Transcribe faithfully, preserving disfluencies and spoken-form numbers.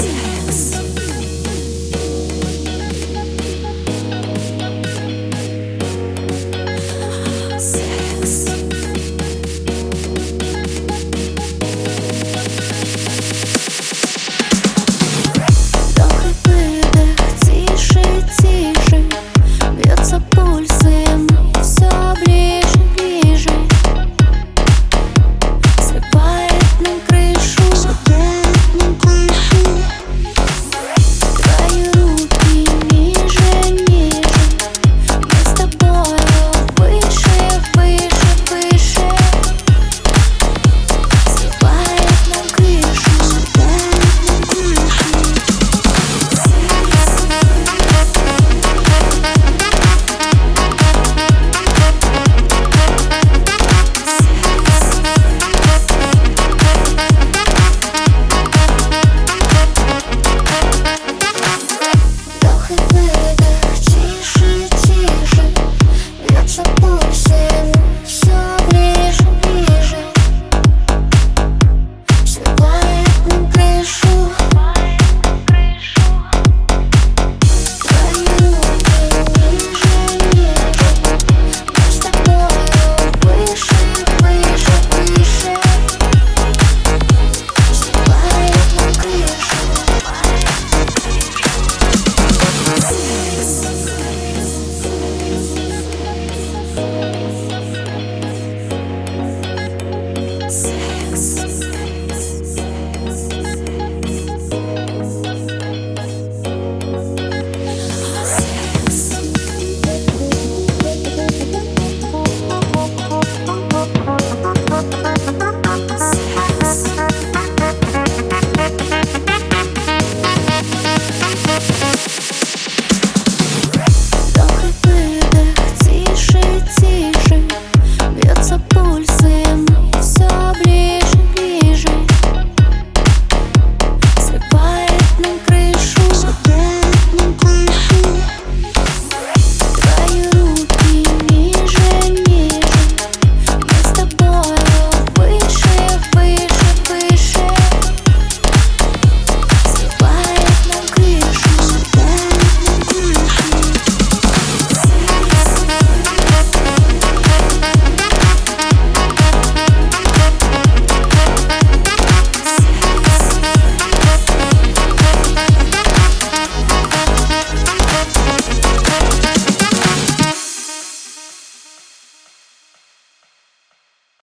России.